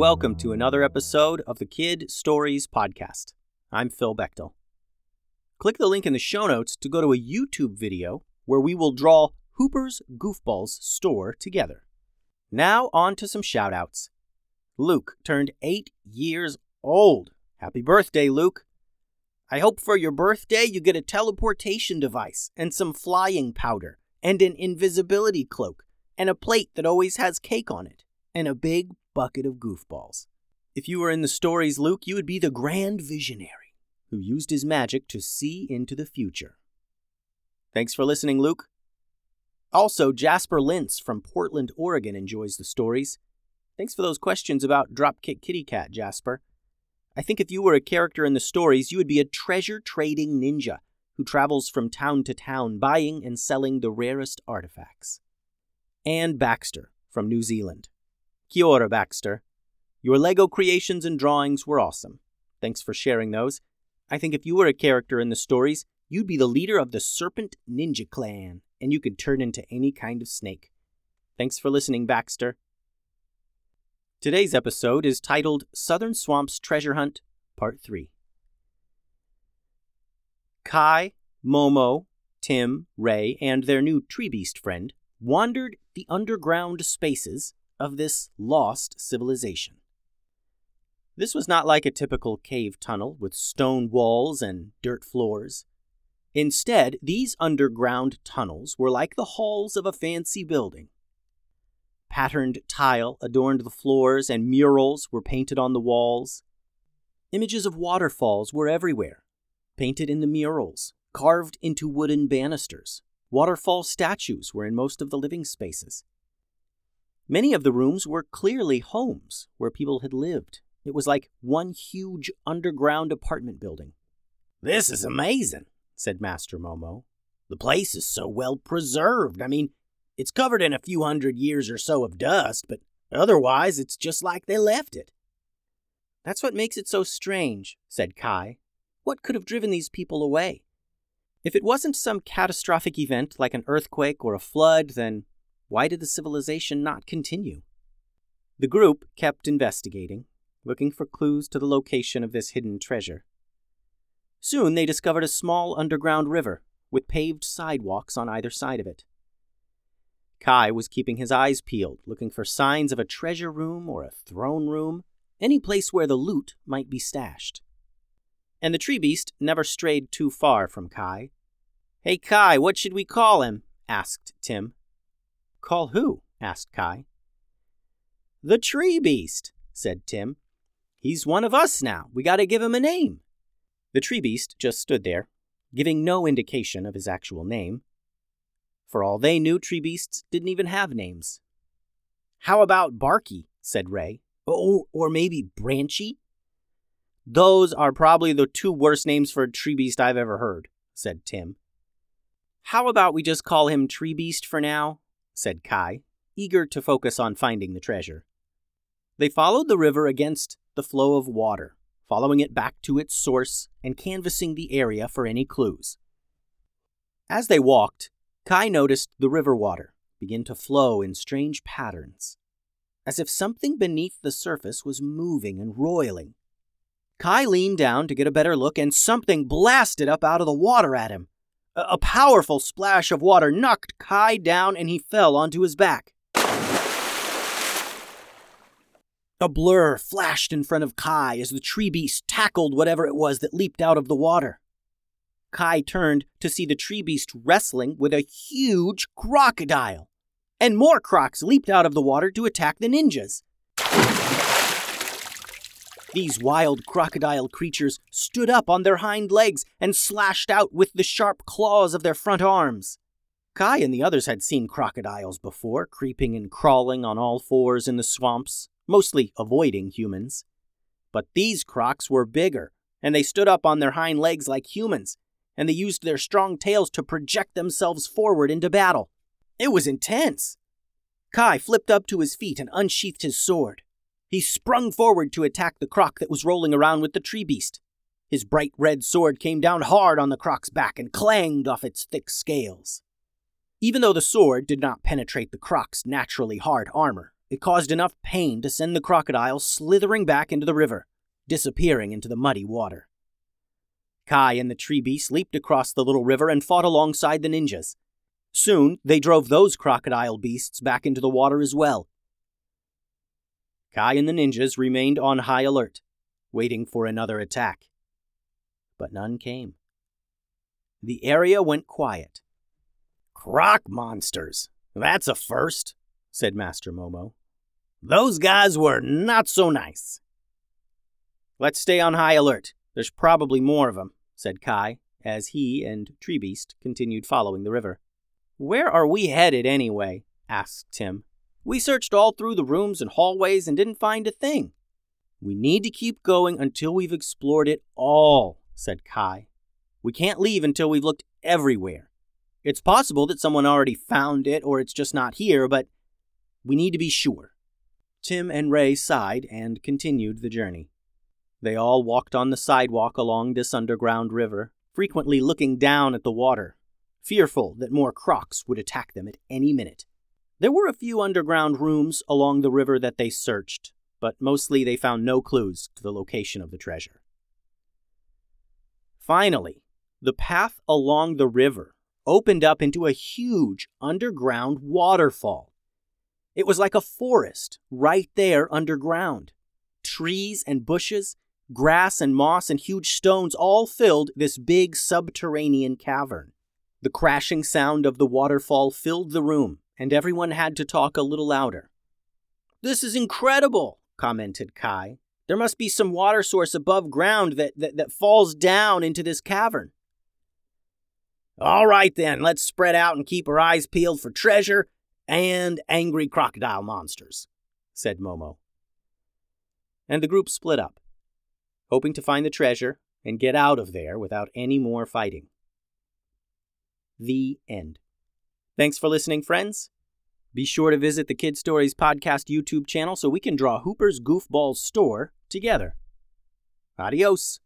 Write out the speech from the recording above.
welcome to another episode of the Kid Stories Podcast. I'm Phil Bechtel. Click the link in the show notes to go to a YouTube video where we will draw Hooper's Goofballs store together. Now on to some shout-outs. Luke turned 8 years old. Happy birthday, Luke. I hope for your birthday you get a teleportation device and some flying powder and an invisibility cloak and a plate that always has cake on it and a big bucket of goofballs. If you were in the stories, Luke, you would be the grand visionary who used his magic to see into the future. Thanks for listening, Luke. Also, Jasper Lintz from Portland, Oregon enjoys the stories. Thanks for those questions about Dropkick Kitty Cat, Jasper. I think if you were a character in the stories, you would be a treasure-trading ninja who travels from town to town buying and selling the rarest artifacts. Ann Baxter from New Zealand. Kia ora, Baxter. Your Lego creations and drawings were awesome. Thanks for sharing those. I think if you were a character in the stories, you'd be the leader of the Serpent Ninja Clan, and you could turn into any kind of snake. Thanks for listening, Baxter. Today's episode is titled Southern Swamp's Treasure Hunt, Part 3. Kai, Momo, Tim, Ray, and their new tree beast friend wandered the underground spaces of this lost civilization. This was not like a typical cave tunnel with stone walls and dirt floors. Instead, these underground tunnels were like the halls of a fancy building. Patterned tile adorned the floors and murals were painted on the walls. Images of waterfalls were everywhere, painted in the murals, carved into wooden banisters. Waterfall statues were in most of the living spaces. Many of the rooms were clearly homes where people had lived. It was like one huge underground apartment building. "This is amazing," said Master Momo. "The place is so well preserved. I mean, it's covered in a few hundred years or so of dust, but otherwise it's just like they left it." "That's what makes it so strange," said Kai. "What could have driven these people away? If it wasn't some catastrophic event like an earthquake or a flood, then why did the civilization not continue?" The group kept investigating, looking for clues to the location of this hidden treasure. Soon they discovered a small underground river with paved sidewalks on either side of it. Kai was keeping his eyes peeled, looking for signs of a treasure room or a throne room, any place where the loot might be stashed. And the tree beast never strayed too far from Kai. "Hey, Kai, what should we call him?" asked Tim. "Call who?" asked Kai. "The tree beast," said Tim. "He's one of us now. We gotta give him a name." The tree beast just stood there, giving no indication of his actual name. For all they knew, tree beasts didn't even have names. "How about Barky?" said Ray. Or maybe Branchy? "Those are probably the two worst names for a tree beast I've ever heard," said Tim. "How about we just call him Tree Beast for now?" said Kai, eager to focus on finding the treasure. They followed the river against the flow of water, following it back to its source and canvassing the area for any clues. As they walked, Kai noticed the river water begin to flow in strange patterns, as if something beneath the surface was moving and roiling. Kai leaned down to get a better look, and something blasted up out of the water at him. A powerful splash of water knocked Kai down, and he fell onto his back. A blur flashed in front of Kai as the tree beast tackled whatever it was that leaped out of the water. Kai turned to see the tree beast wrestling with a huge crocodile, and more crocs leaped out of the water to attack the ninjas. These wild crocodile creatures stood up on their hind legs and slashed out with the sharp claws of their front arms. Kai and the others had seen crocodiles before, creeping and crawling on all fours in the swamps, mostly avoiding humans. But these crocs were bigger, and they stood up on their hind legs like humans, and they used their strong tails to project themselves forward into battle. It was intense. Kai flipped up to his feet and unsheathed his sword. He sprung forward to attack the croc that was rolling around with the tree beast. His bright red sword came down hard on the croc's back and clanged off its thick scales. Even though the sword did not penetrate the croc's naturally hard armor, It caused enough pain to send the crocodile slithering back into the river, disappearing into the muddy water. Kai and the tree beast leaped across the little river and fought alongside the ninjas. Soon, they drove those crocodile beasts back into the water as well. Kai and the ninjas remained on high alert, waiting for another attack. But none came. The area went quiet. Croc monsters! That's a first, said Master Momo. Those guys were not so nice. Let's stay on high alert. There's probably more of them, said Kai, as he and Tree Beast continued following the river. Where are we headed anyway? asked Tim. We searched all through the rooms and hallways and didn't find a thing. We need to keep going until we've explored it all, said Kai. We can't leave until we've looked everywhere. It's possible that someone already found it or it's just not here, but we need to be sure. Tim and Ray sighed and continued the journey. They all walked on the sidewalk along this underground river, frequently looking down at the water, fearful that more crocs would attack them at any minute. There were a few underground rooms along the river that they searched, but mostly they found no clues to the location of the treasure. Finally, the path along the river opened up into a huge underground waterfall. It was like a forest right there underground. Trees and bushes, grass and moss and huge stones all filled this big subterranean cavern. The crashing sound of the waterfall filled the room, and everyone had to talk a little louder. This is incredible, commented Kai. There must be some water source above ground that falls down into this cavern. All right then, let's spread out and keep our eyes peeled for treasure and angry crocodile monsters, said Momo. And the group split up, hoping to find the treasure and get out of there without any more fighting. The end. Thanks for listening, friends. Be sure to visit the Kid Stories Podcast YouTube channel so we can draw Hooper's Goofballs store together. Adios.